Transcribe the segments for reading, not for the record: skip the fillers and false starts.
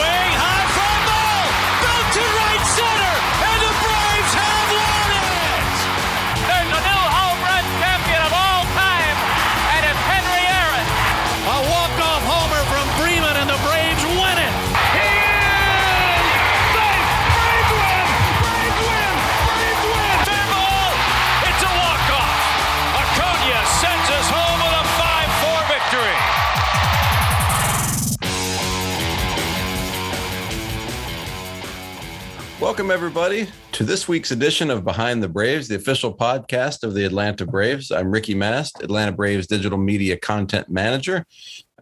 high fly ball, built to right center, and the Braves have won it! There's a new home run champion of all time, and it's Henry Aaron. A walk-off homer from Freeman, and the Braves win it! Welcome, everybody, to this week's edition of Behind the Braves, the official podcast of the Atlanta Braves. I'm Ricky Mast, Atlanta Braves digital media content manager,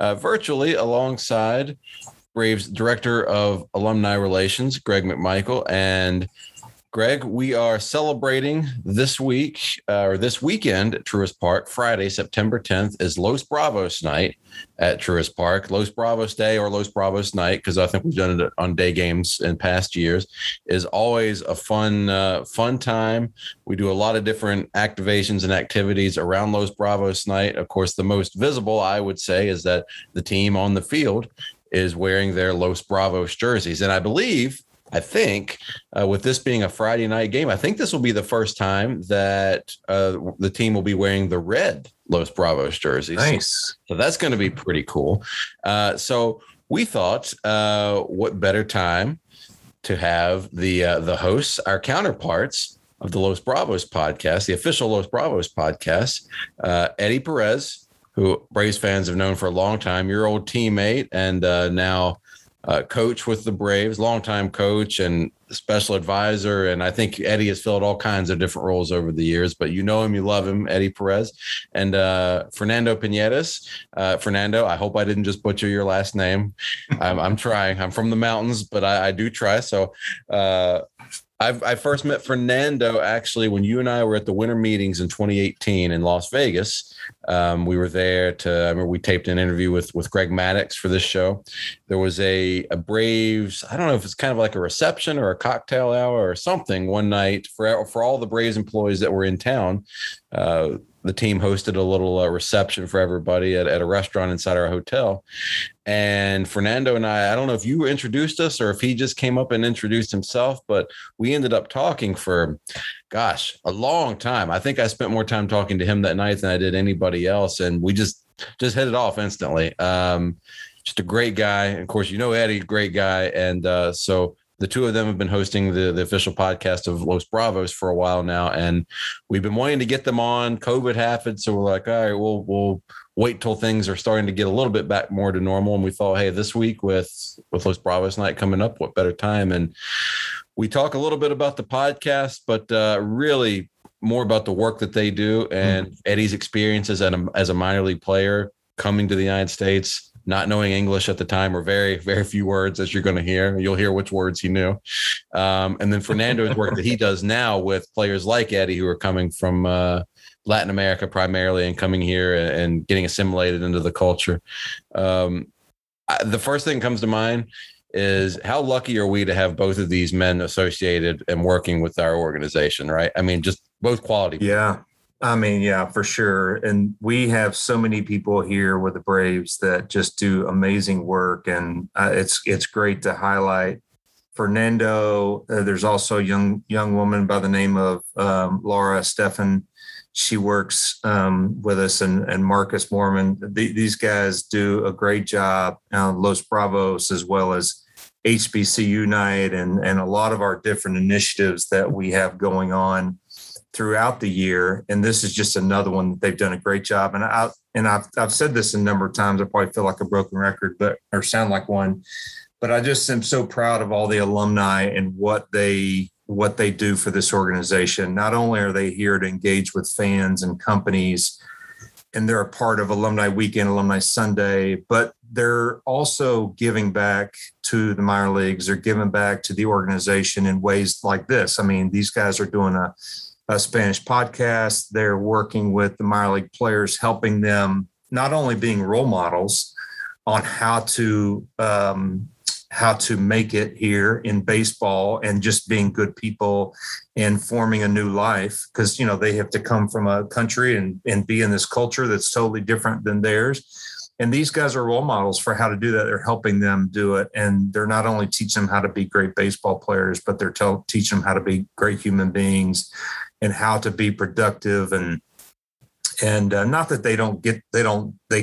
virtually alongside Braves Director of Alumni Relations, Greg McMichael. And Greg, we are celebrating this week or this weekend at Truist Park. Friday, September 10th is Los Bravos night at Truist Park. Los Bravos Day or Los Bravos night, because I think we've done it on day games in past years, is always a fun time. We do a lot of different activations and activities around Los Bravos night. Of course, the most visible, I would say, is that the team on the field is wearing their Los Bravos jerseys. And I think with this being a Friday night game, I think this will be the first time that the team will be wearing the red Los Bravos jerseys. Nice. So that's going to be pretty cool. So we thought, what better time to have the hosts, our counterparts of the Los Bravos podcast, the official Los Bravos podcast, Eddie Perez, who Braves fans have known for a long time, your old teammate, and now coach with the Braves, longtime coach and special advisor. And I think Eddie has filled all kinds of different roles over the years, but you know him, you love him, Eddie Perez. And Fernando Piñares. Fernando, I hope I didn't just butcher your last name. I'm trying. I'm from the mountains, but I do try. So I first met Fernando actually when you and I were at the winter meetings in 2018 in Las Vegas. We were there to, I remember we taped an interview with Greg Maddux for this show. There was a Braves, I don't know if it's kind of like a reception or a cocktail hour or something one night for all the Braves employees that were in town. The team hosted a little reception for everybody at a restaurant inside our hotel. And Fernando and I don't know if you introduced us or if he just came up and introduced himself, but we ended up talking for, gosh, a long time. I think I spent more time talking to him that night than I did anybody else. And we just hit it off instantly. Just a great guy. Of course, you know, Eddie, great guy. And so the two of them have been hosting the official podcast of Los Bravos for a while now, and we've been wanting to get them on. COVID happened, so we're like, all right, we'll wait till things are starting to get a little bit back more to normal. And we thought, hey, this week with Los Bravos night coming up, what better time? And we talk a little bit about the podcast, but really more about the work that they do and Eddie's experiences as a minor league player coming to the United States, not knowing English at the time, or very, very few words, as you're going to hear. You'll hear which words he knew. And then Fernando's work that he does now with players like Eddie, who are coming from Latin America primarily and coming here and getting assimilated into the culture. The first thing that comes to mind is how lucky are we to have both of these men associated and working with our organization, right? I mean, just both quality. Yeah. I mean, yeah, for sure. And we have so many people here with the Braves that just do amazing work. And it's great to highlight Fernando. There's also a young woman by the name of Laura Stephan. She works with us and Marcus Mormon. These guys do a great job on Los Bravos, as well as HBC Unite and a lot of our different initiatives that we have going on throughout the year. And this is just another one that they've done a great job. And I've said this a number of times. I probably feel like a broken record, or sound like one, but I just am so proud of all the alumni and what they do for this organization. Not only are they here to engage with fans and companies, and they're a part of Alumni Weekend, Alumni Sunday, but they're also giving back to the minor leagues. They're giving back to the organization in ways like this. I mean, these guys are doing a Spanish podcast. They're working with the minor league players, helping them, not only being role models on how to make it here in baseball and just being good people and forming a new life. Because, you know, they have to come from a country and be in this culture that's totally different than theirs. And these guys are role models for how to do that. They're helping them do it. And they're not only teaching them how to be great baseball players, but they're teaching them how to be great human beings and how to be productive. And not that they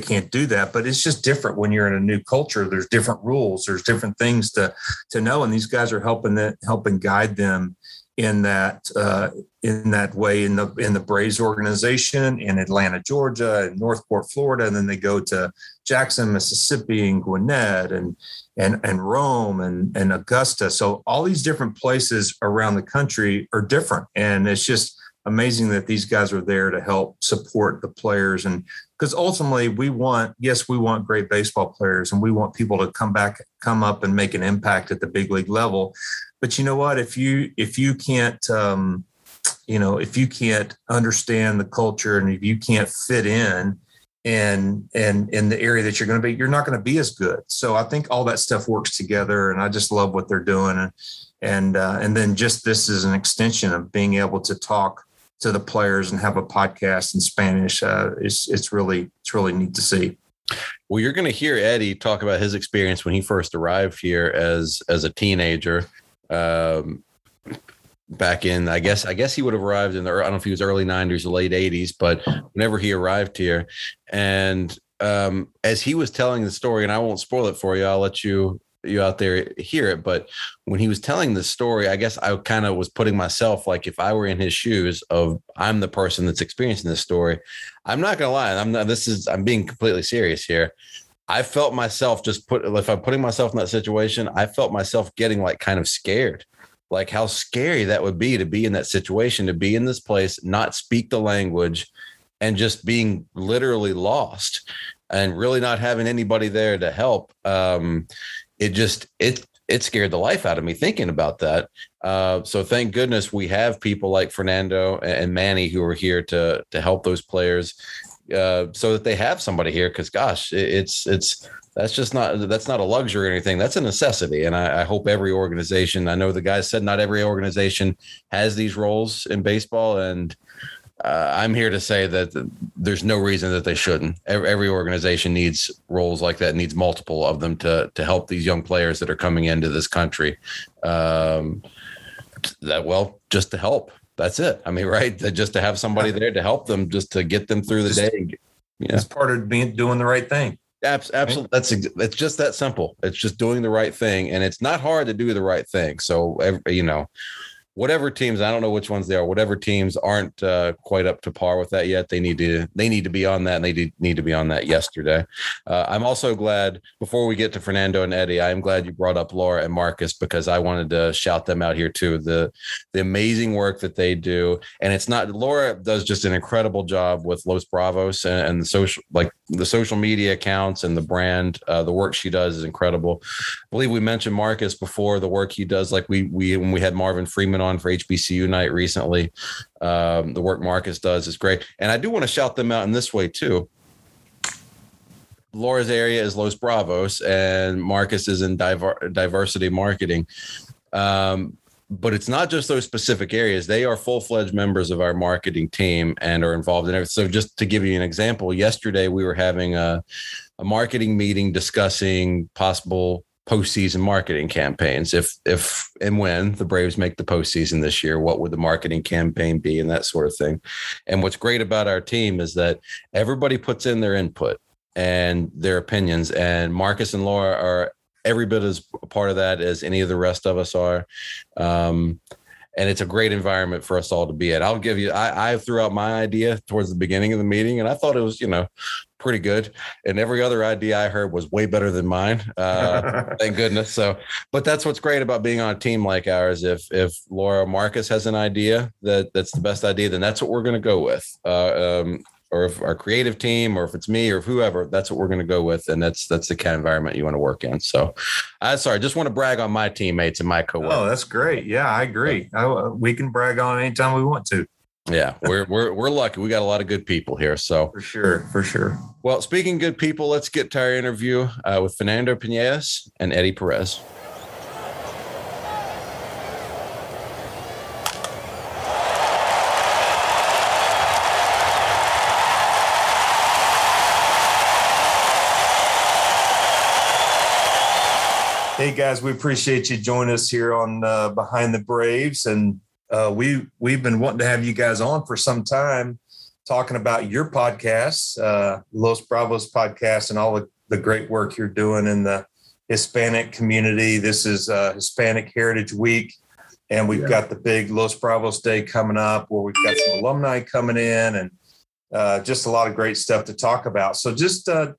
can't do that, but it's just different when you're in a new culture. There's different rules, there's different things to know. And these guys are helping guide them in that way in the Braves organization in Atlanta, Georgia, and Northport, Florida. And then they go to Jackson, Mississippi, and Gwinnett and Rome and Augusta. So all these different places around the country are different. And it's just amazing that these guys are there to help support the players. And because ultimately we want great baseball players, and we want people to come up and make an impact at the big league level. But you know what, if you can't understand the culture, and if you can't fit in and in the area that you're going to be, you're not going to be as good. So I think all that stuff works together, and I just love what they're doing. And then just, this is an extension of being able to talk to the players and have a podcast in Spanish. It's really neat to see. Well, you're going to hear Eddie talk about his experience when he first arrived here as a teenager, back in, I guess he would have arrived in the, I don't know if he was early 90s or late 80s, but whenever he arrived here. And as he was telling the story, and I won't spoil it for you, I'll let you out there hear it. But when he was telling the story, I guess I kind of was putting myself, like, if I were in his shoes of, I'm the person that's experiencing this story. I'm not going to lie. I'm being completely serious here. I felt myself if I'm putting myself in that situation, I felt myself getting like kind of scared, like how scary that would be to be in that situation, to be in this place, not speak the language, and just being literally lost and really not having anybody there to help. It scared the life out of me thinking about that. So thank goodness we have people like Fernando and Manny who are here to help those players, so that they have somebody here. Because gosh, that's not a luxury or anything. That's a necessity. And I hope every organization, I know the guy said not every organization has these roles in baseball, and I'm here to say that there's no reason that they shouldn't. Every organization needs roles like that, needs multiple of them to help these young players that are coming into this country. Just to help. That's it. I mean, right? Just to have somebody there to help them, just to get them through the day. Yeah. It's part of doing the right thing. Absolutely. It's just that simple. It's just doing the right thing, and it's not hard to do the right thing. So, you know, whatever teams, I don't know which ones they are, whatever teams aren't quite up to par with that yet, they need to be on that, and need to be on that yesterday. I'm also glad, before we get to Fernando and Eddie, I am glad you brought up Laura and Marcus, because I wanted to shout them out here too. The amazing work that they do. And it's not, Laura does just an incredible job with Los Bravos and the social media accounts and the brand. The work she does is incredible. I believe we mentioned Marcus before, the work he does. Like we when we had Marvin Freeman on for HBC Unite recently, the work Marcus does is great. And I do want to shout them out in this way too. Laura's area is Los Bravos, and Marcus is in diversity marketing. But it's not just those specific areas. They are full-fledged members of our marketing team and are involved in everything. So just to give you an example, yesterday we were having a marketing meeting discussing possible postseason marketing campaigns. If and when the Braves make the postseason this year, what would the marketing campaign be, and that sort of thing. And what's great about our team is that everybody puts in their input and their opinions, and Marcus and Laura are every bit as a part of that as any of the rest of us are. And it's a great environment for us all to be at. I'll give you, I threw out my idea towards the beginning of the meeting, and I thought it was, you know, pretty good. And every other idea I heard was way better than mine. Thank goodness. So, but that's what's great about being on a team like ours. If Laura Marcus has an idea that's the best idea, then that's what we're going to go with. or if our creative team, or if it's me or whoever, that's what we're going to go with. And that's the kind of environment you want to work in. So I just want to brag on my teammates and my coworkers. Oh, that's great. Yeah, I agree. Yeah. We can brag on anytime we want to. Yeah, we're lucky. We got a lot of good people here. So for sure. Well, speaking of good people, let's get to our interview with Fernando Piñares and Eddie Perez. Hey guys, we appreciate you joining us here on Behind the Braves, and we've been wanting to have you guys on for some time, talking about your podcasts, Los Bravos podcast, and all the great work you're doing in the Hispanic community. This is Hispanic Heritage Week, and we've got the big Los Bravos Day coming up, where we've got some alumni coming in, and just a lot of great stuff to talk about. So just, tell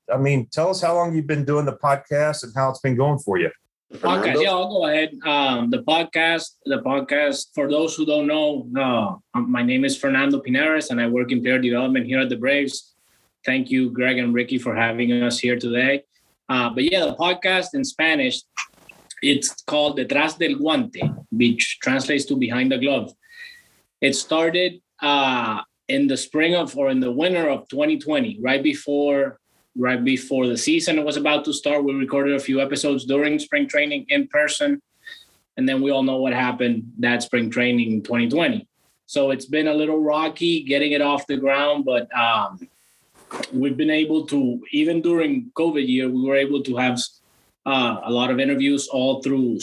us how long you've been doing the podcast and how it's been going for you. Podcast, yeah, I'll go ahead. The podcast, for those who don't know, my name is Fernando Piñares, and I work in player development here at the Braves. Thank you, Greg and Ricky, for having us here today. The podcast in Spanish, it's called Detrás del Guante, which translates to Behind the Glove. It started in the spring of, or in the winter of 2020, right before the season was about to start. We recorded a few episodes during spring training in person, and then we all know what happened that spring training in 2020. So it's been a little rocky getting it off the ground, but we've been able to, even during COVID year, we were able to have a lot of interviews all through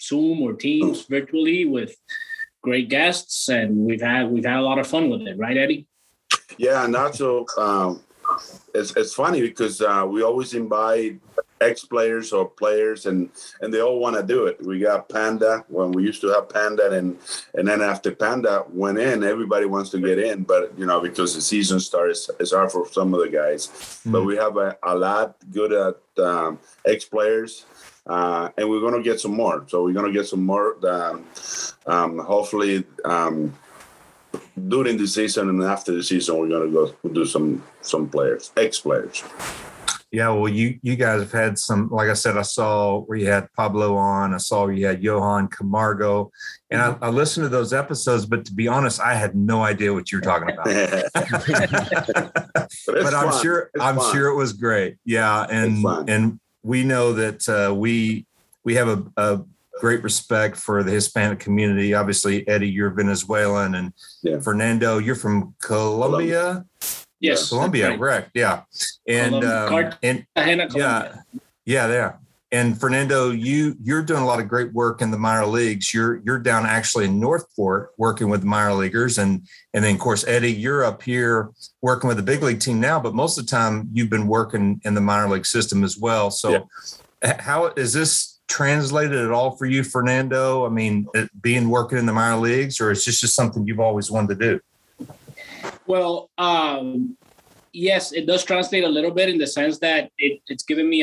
Zoom or Teams virtually with great guests, and we've had a lot of fun with it, right, Eddie? Yeah, and also it's funny because we always invite ex-players or players, and they all want to do it. We got Panda when we used to have Panda, and then after Panda went in, everybody wants to get in. But, because the season starts, it's hard for some of the guys. Mm-hmm. But we have a lot good at ex-players, and we're going to get some more. So we're going to get some more, hopefully, during the season and after the season, we're going to go do some players, ex-players. Yeah, well, you guys have had some, like I said, I saw where you had Pablo on. I saw you had Johan Camargo. And I listened to those episodes, but to be honest, I had no idea what you were talking about. But I'm sure it was great. Yeah, and we know that we have a great respect for the Hispanic community. Obviously, Eddie, you're Venezuelan, and Fernando, you're from Colombia. Yes, Colombia, right. Correct. Yeah, Colombia. And Fernando, you're doing a lot of great work in the minor leagues. You're down actually in Northport working with minor leaguers, and then of course Eddie, you're up here working with the big league team now. But most of the time, you've been working in the minor league system as well. So, How is this translated at all for you, Fernando? I mean, being working in the minor leagues, or is this just something you've always wanted to do? Well, yes, it does translate a little bit in the sense that it's given me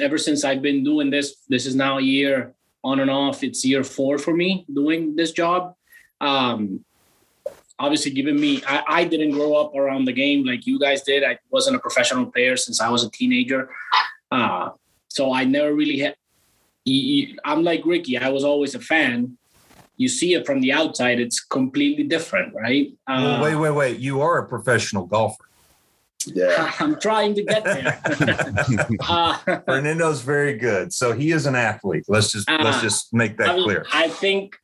ever since I've been doing this, this is now a year on and off. It's year 4 for me doing this job. Obviously given me, I didn't grow up around the game like you guys did. I wasn't a professional player since I was a teenager. So I never really had, I'm like Ricky. I was always a fan. You see it from the outside; it's completely different, right? Wait! You are a professional golfer. Yeah, I'm trying to get there. Fernando's very good, so he is an athlete. Let's just make that clear. I think,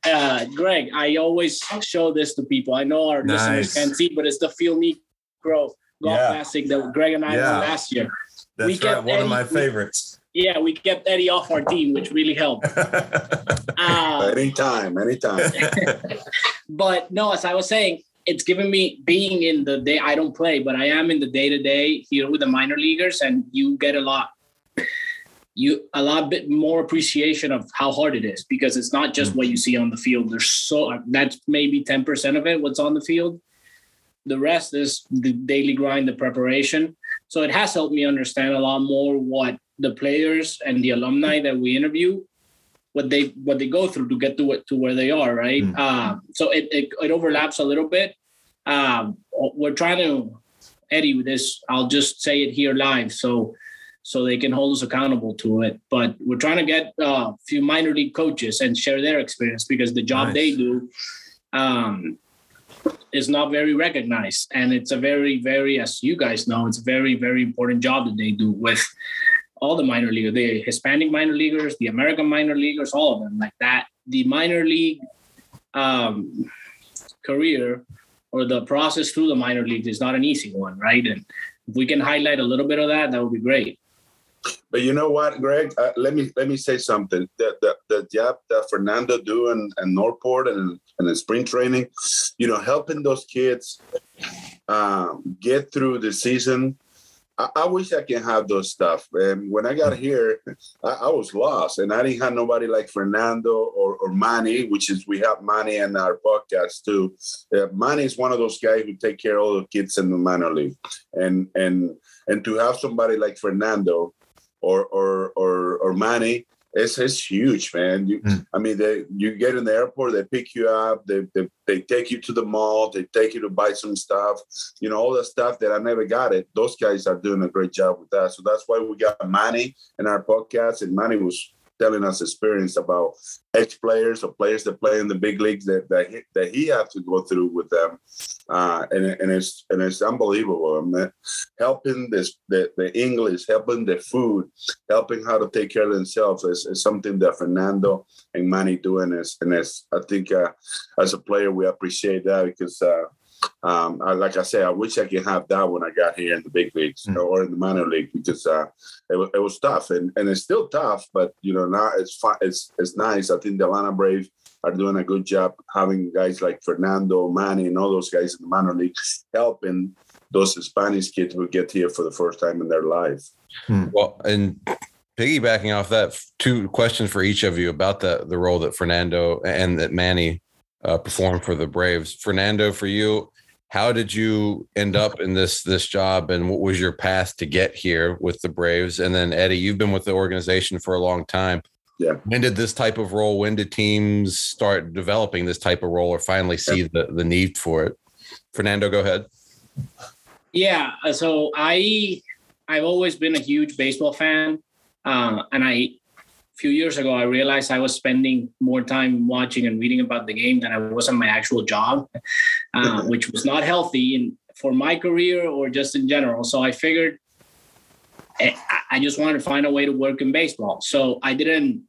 Greg, I always show this to people. I know our listeners can't see, but it's the Feel Me Pro Golf Classic that Greg and I won last year. That's right. One of my favorites. Yeah, we kept Eddie off our team, which really helped. Anytime. But no, as I was saying, it's given me being in the day. I don't play, but I am in the day-to-day here with the minor leaguers, and you get a lot bit more appreciation of how hard it is, because it's not just what you see on the field. There's that's maybe 10% of it, what's on the field. The rest is the daily grind, the preparation. So it has helped me understand a lot more what the players and the alumni that we interview, what they go through to get to where they are, right? So it overlaps a little bit. We're trying to Eddie with this, I'll just say it here live so they can hold us accountable to it. But we're trying to get a few minor league coaches and share their experience, because the job they do is not very recognized. And it's a very, very, as you guys know, it's a very, very important job that they do with all the minor leaguers, the Hispanic minor leaguers, the American minor leaguers, all of them like that. The minor league career or the process through the minor league is not an easy one, right? And if we can highlight a little bit of that, that would be great. But you know what, Greg? Let me say something. The job that Fernando do and Northport and in spring training, you know, helping those kids get through the season. I wish I can have those stuff. And when I got here, I was lost, and I didn't have nobody like Fernando or Manny, which is, we have Manny in our podcast too. Manny is one of those guys who take care of all the kids in the minor league, and to have somebody like Fernando or Manny, it's huge, man. I mean, you get in the airport, they pick you up, they take you to the mall, they take you to buy some stuff, you know, all the stuff that I never got it. Those guys are doing a great job with that. So that's why we got Manny in our podcast, and Manny was telling us experience about ex-players or players that play in the big leagues that he had to go through with them. And it's unbelievable. I mean, helping the English, helping the food, helping how to take care of themselves is something that Fernando and Manny doing. I think as a player, we appreciate that, because like I said, I wish I could have that when I got here in the big leagues or in the minor league, because it was tough and it's still tough, but you know, now it's fun. It's nice. I think the Atlanta Braves are doing a good job having guys like Fernando, Manny, and all those guys in the minor league helping those Hispanic kids who get here for the first time in their life. Well, and piggybacking off that, two questions for each of you about the role that Fernando and that Manny performed for the Braves. Fernando, for you, how did you end up in this job, and what was your path to get here with the Braves? And then Eddie, you've been with the organization for a long time. Yeah. When did this type of role, when did teams start developing this type of role or finally see the need for it? Fernando, go ahead. Yeah. So I've always been a huge baseball fan. Few years ago, I realized I was spending more time watching and reading about the game than I was on my actual job, which was not healthy for my career or just in general. So I figured I just wanted to find a way to work in baseball. So I didn't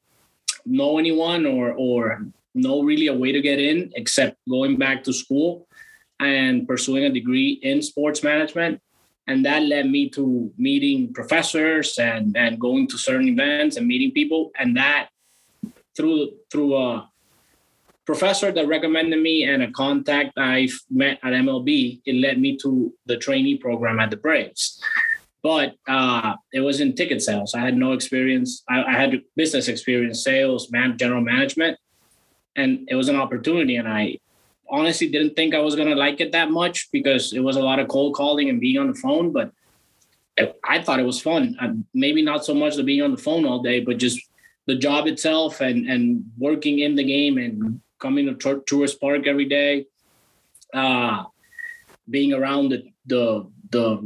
know anyone or know really a way to get in except going back to school and pursuing a degree in sports management. And that led me to meeting professors and going to certain events and meeting people. And that through a professor that recommended me and a contact I've met at MLB, it led me to the trainee program at the Braves. But it was in ticket sales. I had no experience. I had business experience, sales, general management. And it was an opportunity. And I honestly didn't think I was going to like it that much, because it was a lot of cold calling and being on the phone, but I thought it was fun. Maybe not so much the being on the phone all day, but just the job itself and working in the game and coming to Truist Park every day, being around the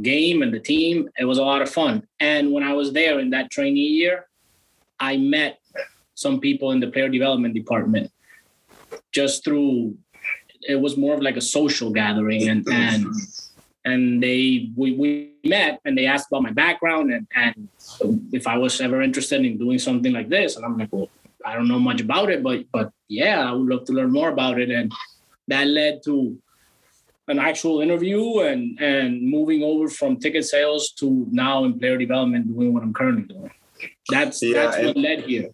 game and the team. It was a lot of fun. And when I was there in that trainee year, I met some people in the player development department just through. It was more of like a social gathering and we met and they asked about my background and if I was ever interested in doing something like this. And I'm like, well, I don't know much about it, but yeah, I would love to learn more about it. And that led to an actual interview and moving over from ticket sales to now in player development, doing what I'm currently doing. That's what led here.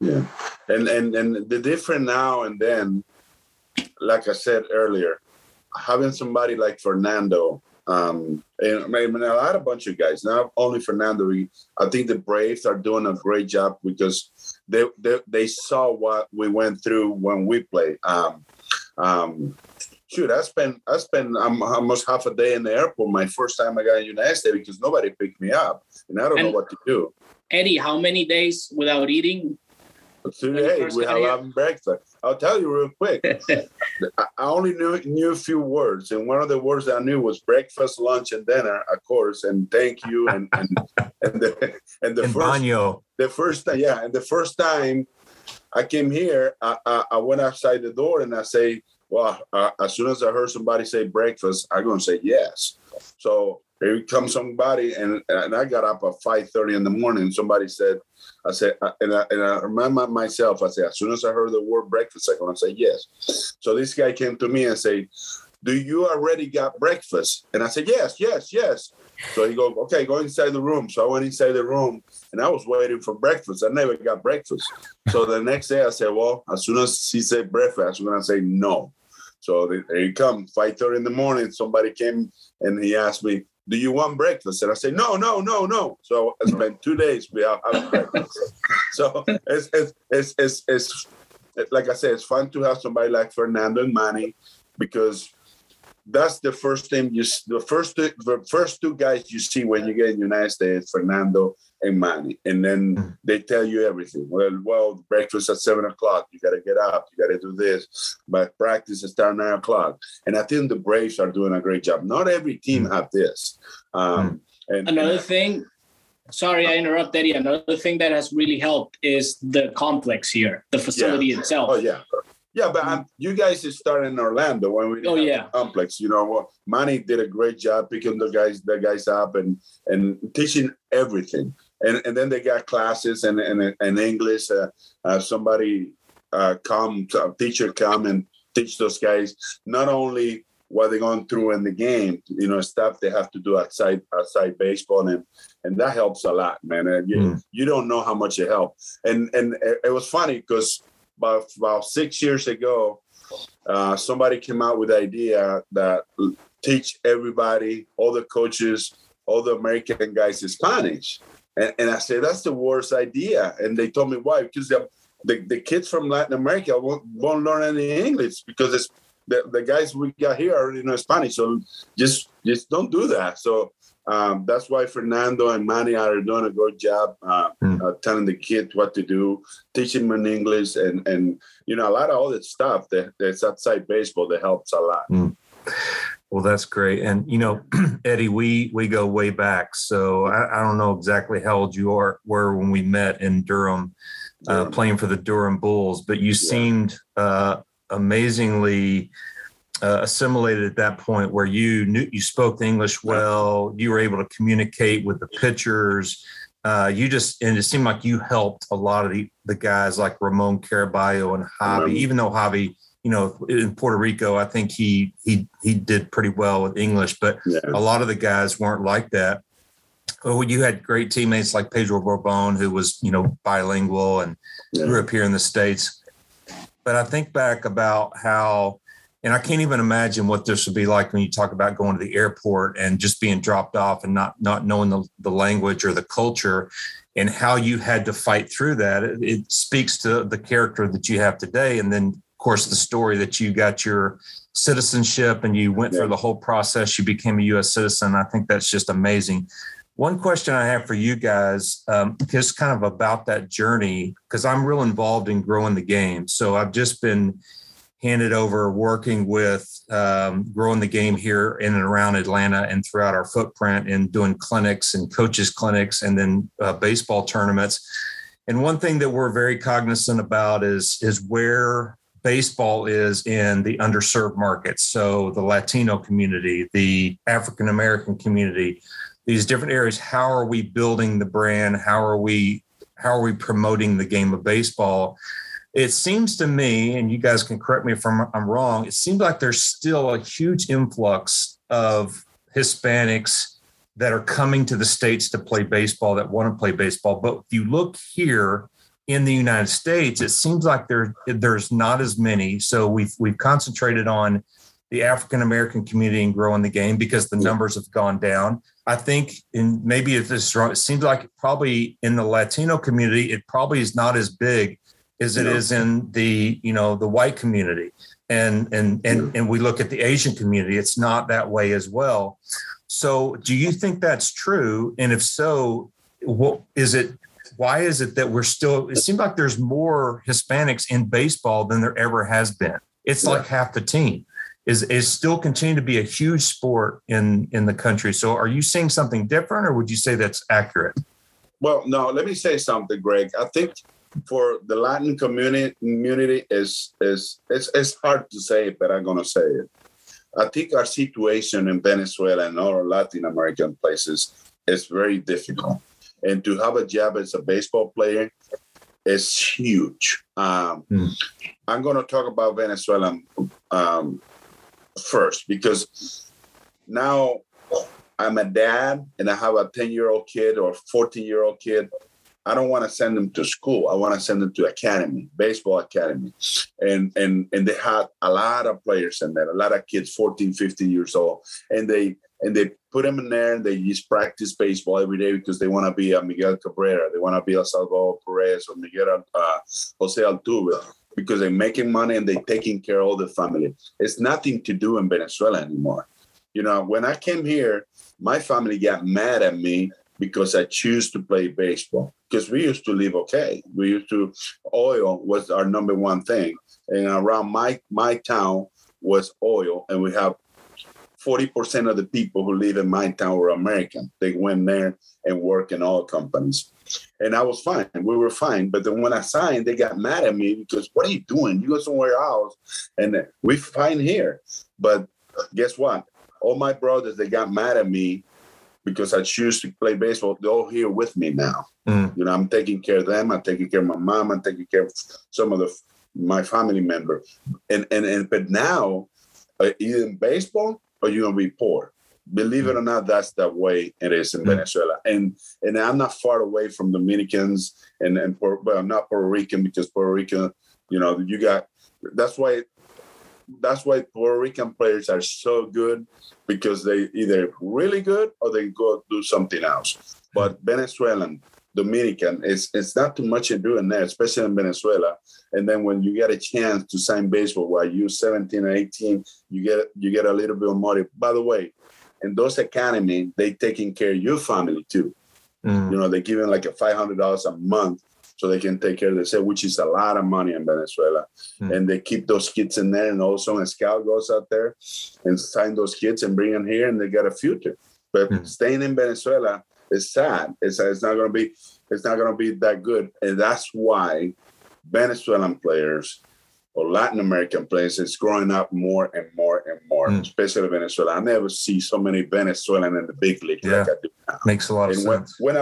Yeah. And the different now and then, like I said earlier, having somebody like Fernando, and I mean, I had a bunch of guys, not only Fernando. I think the Braves are doing a great job because they saw what we went through when we played. I spent almost half a day in the airport my first time I got in United States because nobody picked me up, and I don't know what to do. Eddie, how many days without eating? Today we had breakfast. I'll tell you real quick. I only knew a few words, and one of the words I knew was breakfast, lunch, and dinner, of course, and thank you, and baño. The first time I came here, I went outside the door and I say, well, as soon as I heard somebody say breakfast, I'm gonna say yes. So here comes somebody, and I got up at 5:30 in the morning. Somebody said, I remember myself. I said, as soon as I heard the word breakfast, I'm gonna say yes. So this guy came to me and said, do you already got breakfast? And I said, yes. So he goes, okay, go inside the room. So I went inside the room, and I was waiting for breakfast. I never got breakfast. So the next day I said, well, as soon as he said breakfast, I'm gonna say no. So there you come, 5:30 in the morning. Somebody came and he asked me, do you want breakfast? And I said, no. So I spent 2 days without having breakfast. So it's like I said, it's fun to have somebody like Fernando and Manny, because that's the first thing the first two guys you see when you get in the United States, Fernando and Manny. And then they tell you everything. Well, breakfast at 7:00, you got to get up, you got to do this, but practice is starting 9:00. And I think the Braves are doing a great job. Not every team have this. I interrupt, Eddie. Another thing that has really helped is the complex here, the facility itself. Oh, yeah. Yeah, but you guys started in Orlando when we did the complex. You know, Manny did a great job picking the guys up and teaching everything. And then they got classes and English. A teacher come and teach those guys not only what they're going through in the game, you know, stuff they have to do outside baseball, and that helps a lot, man. And you don't know how much it helps. And it was funny because about 6 years ago, somebody came out with the idea that teach everybody, all the coaches, all the American guys in Spanish. And I said, that's the worst idea. And they told me why, because the kids from Latin America won't learn any English, because it's the guys we got here already know Spanish. So just don't do that. So that's why Fernando and Manny are doing a good job telling the kids what to do, teaching them in English, and you know, a lot of all that stuff that's outside baseball that helps a lot. Well, that's great. And, you know, Eddie, we go way back. So I don't know exactly how old you were when we met in Durham. Playing for the Durham Bulls, but you seemed amazingly assimilated at that point, where you knew you spoke the English well, you were able to communicate with the pitchers. And it seemed like you helped a lot of the guys like Ramon Caraballo and Javi, even though Javi, you know, in Puerto Rico, I think he did pretty well with English, but a lot of the guys weren't like that. Well, you had great teammates like Pedro Bourbon, who was, you know, bilingual and grew up here in the States. But I think back about how, and I can't even imagine what this would be like when you talk about going to the airport and just being dropped off and not knowing the language or the culture, and how you had to fight through that. It speaks to the character that you have today. And then, of course, the story that you got your citizenship and you went through the whole process. You became a U.S. citizen. I think that's just amazing. One question I have for you guys, just kind of about that journey, because I'm real involved in growing the game. So I've just been handed over working with growing the game here in and around Atlanta and throughout our footprint, and doing clinics and coaches clinics, and then baseball tournaments. And one thing that we're very cognizant about is where baseball is in the underserved markets. So the Latino community, the African-American community, these different areas. How are we building the brand? How are we promoting the game of baseball? It seems to me, and you guys can correct me if I'm wrong, it seems like there's still a huge influx of Hispanics that are coming to the States to play baseball, that want to play baseball. But if you look here in the United States, it seems like there's not as many. So we've concentrated on the African-American community and growing the game because the numbers have gone down. I think, and maybe if this is wrong, it seems like probably in the Latino community, it probably is not as big as it is in the, you know, the white community, and we look at the Asian community, it's not that way as well. So do you think that's true? And if so, what is it why is it that we're still, it seems like there's more Hispanics in baseball than there ever has been. It's like half the team is still continue to be a huge sport in the country. So are you seeing something different, or would you say that's accurate? Well, no, let me say something, Greg. I think for the Latin community it's hard to say, but I'm going to say it. I think our situation in Venezuela and other Latin American places is very difficult. And to have a job as a baseball player is huge. I'm going to talk about Venezuela first, because now I'm a dad and I have a 10-year-old kid or 14-year-old kid. I don't want to send them to school. I want to send them to academy, baseball academy. And they had a lot of players in there, a lot of kids, 14, 15 years old. And they put them in there and they just practice baseball every day because they want to be a Miguel Cabrera. They want to be a Salvador Perez or Jose Altuve, because they're making money and they're taking care of the family. It's nothing to do in Venezuela anymore. You know, when I came here, my family got mad at me because I choose to play baseball, because we used to live okay. We used to, oil was our number one thing. And around my town was oil. And we have 40% of the people who live in my town were American. They went there and work in oil companies. And I was fine. We were fine. But then when I signed, they got mad at me because, what are you doing? You go somewhere else. And we're fine here. But guess what? All my brothers, they got mad at me because I choose to play baseball. They're all here with me now. You know, I'm taking care of them. I'm taking care of my mom. I'm taking care of some of my family member. And but now, either in baseball or you're going to be poor. Believe it or not, that's the way it is in Venezuela. And I'm not far away from Dominicans and but I'm not Puerto Rican, because Puerto Rican, you know, you got, that's why Puerto Rican players are so good, because they either really good or they go do something else. But Venezuelan, Dominican, it's not too much to do in there, especially in Venezuela. And then when you get a chance to sign baseball while you're 17 or 18, you get a little bit of money. By the way, in those academies, they taking care of your family too. You know, they give them like a $500 a month so they can take care of themselves, which is a lot of money in Venezuela. And they keep those kids in there, and also a scout goes out there and sign those kids and bring them here, and they got a future. But staying in Venezuela is sad. It's not gonna be that good. And that's why Venezuelan players or Latin American players is growing up more and more and more, especially Venezuela. I never see so many Venezuelans in the big league like I do now. Makes a lot of sense. When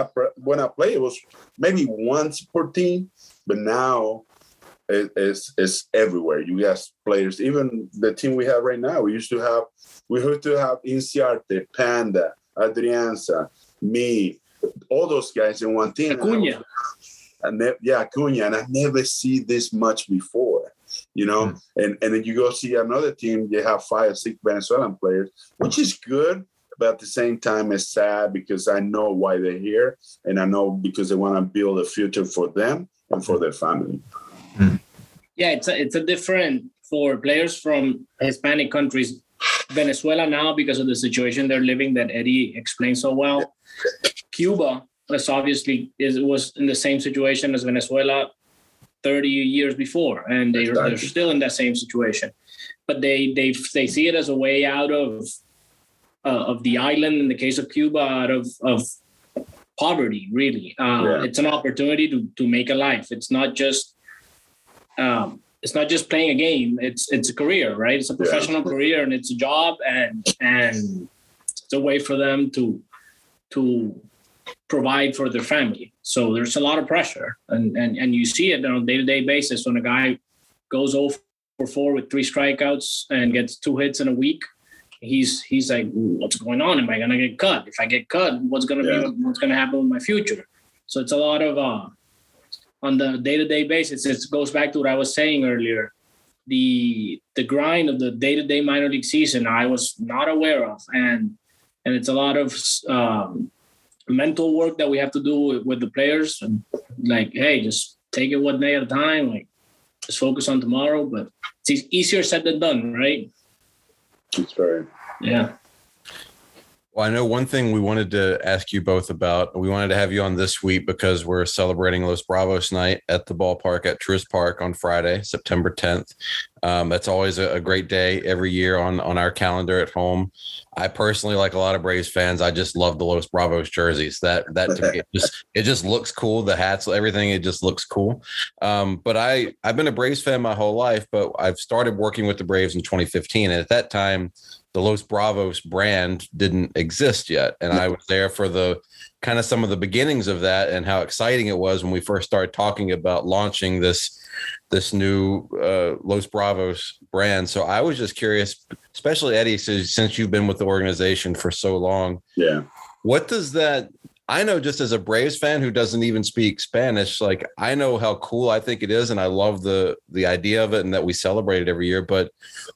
I played, it was maybe once per team, but now it's everywhere. You got players. Even the team we have right now, we used to have Inciarte, Panda, Adrianza, me, all those guys in one team. Acuña. Acuña, and I never see this much before. You know, and then you go see another team, they have 5 or 6 Venezuelan players, which is good, but at the same time it's sad, because I know why they're here, and I know because they want to build a future for them and for their family. Yeah, it's a different for players from Hispanic countries. Venezuela now, because of the situation they're living that Eddie explained so well. Cuba was in the same situation as Venezuela 30 years before, and they're still in that same situation, but they see it as a way out of the island. In the case of Cuba, out of poverty, really. It's an opportunity to make a life. It's not just playing a game. It's a career, right? It's a professional career, and it's a job, and it's a way for them to provide for their family. So there's a lot of pressure, and you see it on a day-to-day basis. When a guy goes 0 for 4 with 3 strikeouts and gets 2 hits in a week, he's like, what's going on? Am I gonna get cut? If I get cut, what's gonna happen with my future? So it's a lot of on the day-to-day basis. It goes back to what I was saying earlier, the grind of the day-to-day minor league season I was not aware of, and it's a lot of mental work that we have to do with the players. And like, hey, just take it one day at a time, like just focus on tomorrow. But it's easier said than done, right? It's very. Yeah. Well, I know one thing we wanted to ask you both about. We wanted to have you on this week because we're celebrating Los Bravos night at the ballpark at Truist Park on Friday, September 10th. That's always a great day every year on our calendar at home. I personally, like a lot of Braves fans, I just love the Los Bravos jerseys. That to me, it just looks cool. The hats, everything, it just looks cool. But I've been a Braves fan my whole life, but I've started working with the Braves in 2015. And at that time, the Los Bravos brand didn't exist yet. And I was there for the kind of some of the beginnings of that and how exciting it was when we first started talking about launching this new Los Bravos brand. So I was just curious, especially Eddie, since you've been with the organization for so long. Yeah. What does that, I know just as a Braves fan who doesn't even speak Spanish, like I know how cool I think it is. And I love the idea of it and that we celebrate it every year. But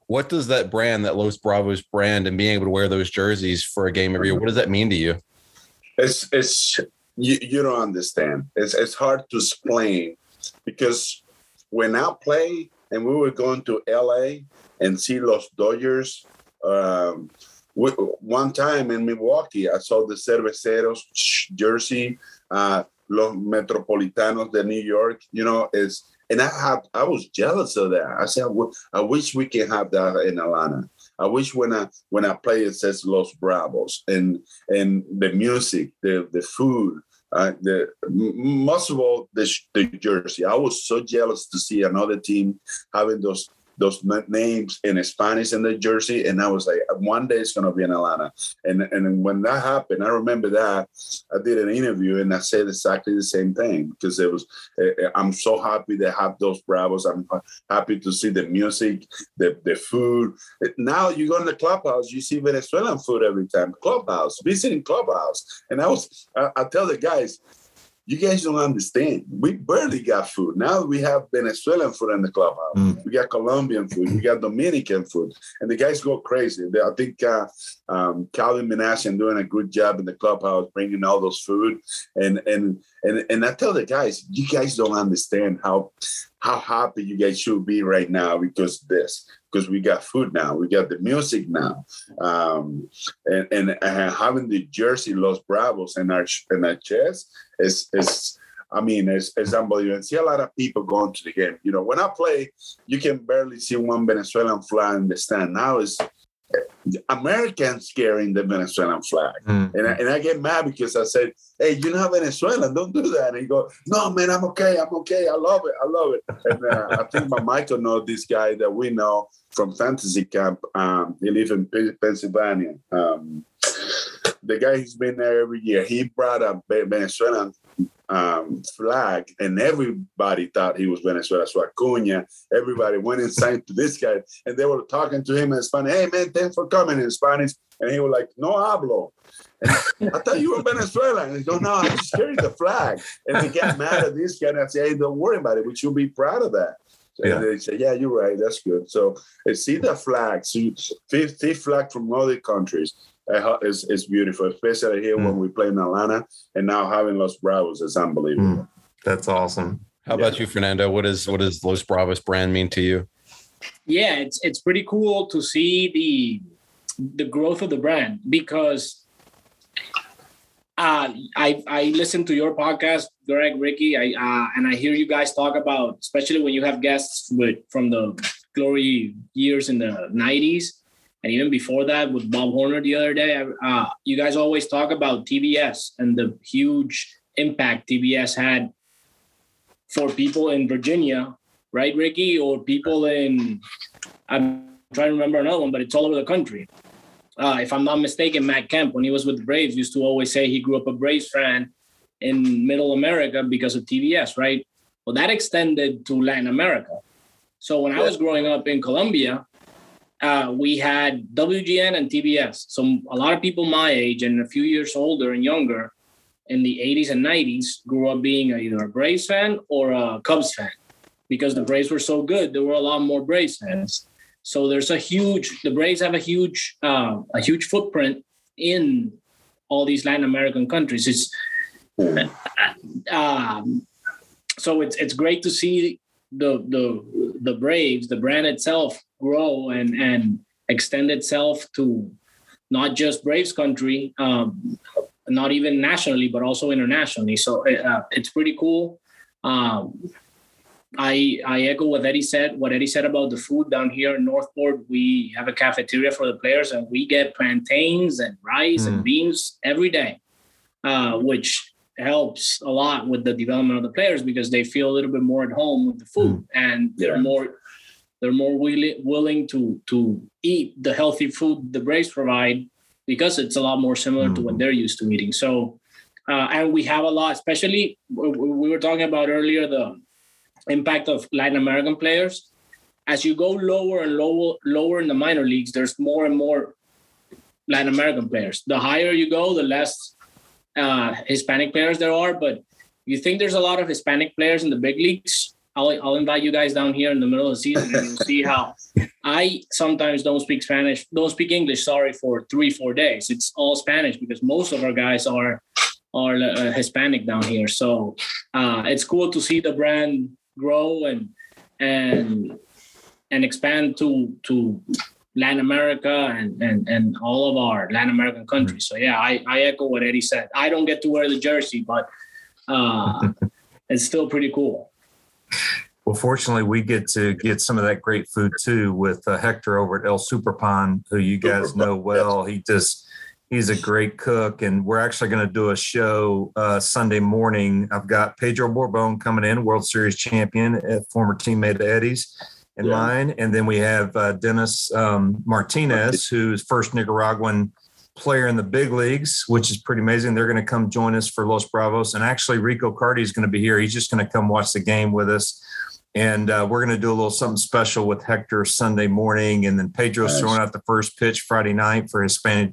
what does that brand, that Los Bravos brand, and being able to wear those jerseys for a game every year, what does that mean to you? You don't understand. It's hard to explain, because when I play and we were going to LA and see Los Dodgers, one time in Milwaukee, I saw the Cerveceros jersey, Los Metropolitanos de New York, and I was jealous of that. I said, I wish we can have that in Atlanta. I wish when I play, it says Los Bravos, and the music, the food, most of all, the jersey. I was so jealous to see another team having those names in Spanish in the jersey. And I was like, one day it's going to be in Atlanta. And when that happened, I remember that I did an interview and I said exactly the same thing, because I'm so happy to have those Bravos. I'm happy to see the music, the food. Now you go in the clubhouse, you see Venezuelan food every time, visiting clubhouse. And I tell the guys, you guys don't understand. We barely got food. Now we have Venezuelan food in the clubhouse. Mm. We got Colombian food. We got Dominican food. And the guys go crazy. I think Calvin Minasian doing a good job in the clubhouse, bringing all those food. And I tell the guys, you guys don't understand how happy you guys should be right now because we got food now, we got the music now, and having the jersey Los Bravos in our chest is unbelievable. And see a lot of people going to the game. When I play, you can barely see one Venezuelan flag in the stand. Now it's Americans carrying the Venezuelan flag. Mm. And I get mad because I said, hey, you're not Venezuelan, don't do that. And he goes, no, man, I'm okay. I love it. And I think Michael knows this guy that we know from fantasy camp. He lives in Pennsylvania. The guy who's been there every year, he brought a Venezuelan flag, and everybody thought he was Venezuela. So Acuña, everybody went inside to this guy, and they were talking to him in Spanish. Hey, man, thanks for coming, in Spanish. And he was like, no hablo. And I thought you were Venezuela. And he goes, no, I just carried the flag. And they got mad at this guy, and I said, hey, don't worry about it. We should be proud of that. Yeah. And they say, yeah, you're right. That's good. So see the flag, see flag from other countries. It's beautiful, especially here when we play in Atlanta, and now having Los Bravos is unbelievable. That's awesome. How about you, Fernando? What does Los Bravos brand mean to you? Yeah, it's pretty cool to see the growth of the brand, because I listen to your podcast, Greg, Ricky, and I hear you guys talk about, especially when you have guests from the glory years in the 90s. And even before that, with Bob Horner the other day, you guys always talk about TBS and the huge impact TBS had for people in Virginia, right, Ricky? Or people in, I'm trying to remember another one, but it's all over the country. If I'm not mistaken, Matt Kemp, when he was with the Braves, used to always say he grew up a Braves fan in Middle America because of TBS, right? Well, that extended to Latin America. So when I was growing up in Colombia, we had WGN and TBS. So a lot of people my age and a few years older and younger in the 80s and 90s grew up being either a Braves fan or a Cubs fan, because the Braves were so good. There were a lot more Braves fans. So the Braves have a huge footprint in all these Latin American countries. So it's great to see the Braves, the brand itself, grow and extend itself to not just Braves country, not even nationally, but also internationally. So it's pretty cool. I echo what Eddie said about the food down here in Northport. We have a cafeteria for the players, and we get plantains and rice and beans every day, which helps a lot with the development of the players because they feel a little bit more at home with the food, and they're more willing to eat the healthy food the Braves provide because it's a lot more similar to what they're used to eating. So, and we have a lot, especially we were talking about earlier the impact of Latin American players. As you go lower and lower in the minor leagues, there's more and more Latin American players. The higher you go, the less Hispanic players there are, but you think there's a lot of Hispanic players in the big leagues. I'll invite you guys down here in the middle of the season and you'll see how I sometimes don't speak English for 3-4 days. It's all Spanish because most of our guys are Hispanic down here. So it's cool to see the brand grow and expand to Latin America and all of our Latin American countries. So yeah, I echo what Eddie said. I don't get to wear the jersey, but it's still pretty cool. Well, fortunately, we get to get some of that great food too with Hector over at El Superpon, who you guys know well. He's a great cook, and we're actually going to do a show Sunday morning. I've got Pedro Bourbon coming in, World Series champion, a former teammate of Eddie's and mine. And then we have Dennis Martinez, who's first Nicaraguan player in the big leagues, which is pretty amazing. They're going to come join us for Los Bravos. And actually, Rico Carty is going to be here. He's just going to come watch the game with us. And we're going to do a little something special with Hector Sunday morning. And then Pedro's throwing out the first pitch Friday night for Hispanic,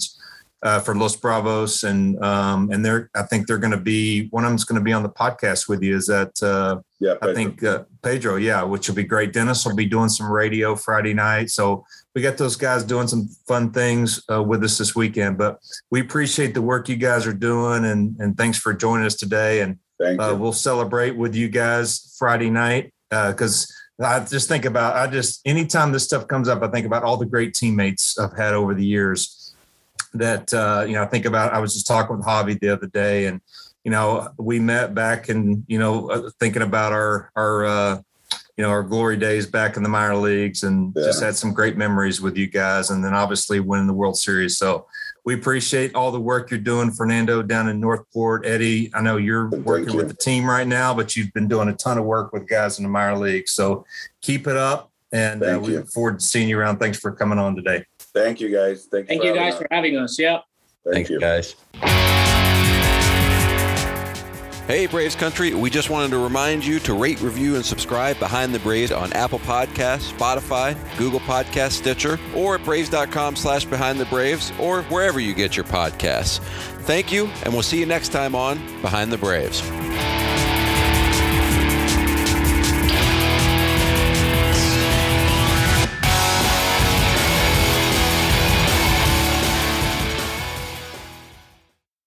for Los Bravos. And I think they're going to be, one of them's going to be on the podcast with you. Is that, Pedro. I think Pedro, which will be great. Dennis will be doing some radio Friday night. So we got those guys doing some fun things with us this weekend, but we appreciate the work you guys are doing and thanks for joining us today. And we'll celebrate with you guys Friday night. Cause I just think about anytime this stuff comes up, I think about all the great teammates I've had over the years. That, I think about, I was just talking with Javi the other day and, we met back and, thinking about our glory days back in the minor leagues and just had some great memories with you guys. And then obviously winning the World Series. So we appreciate all the work you're doing, Fernando, down in Northport. Eddie, I know you're working with the team right now, but you've been doing a ton of work with guys in the minor league. So keep it up. And we look forward to seeing you around. Thanks for coming on today. Thank you, guys. Thank you guys for having us. Yep. Thank you, guys. Hey, Braves Country. We just wanted to remind you to rate, review, and subscribe Behind the Braves on Apple Podcasts, Spotify, Google Podcasts, Stitcher, or at Braves.com/Behind the Braves, or wherever you get your podcasts. Thank you, and we'll see you next time on Behind the Braves.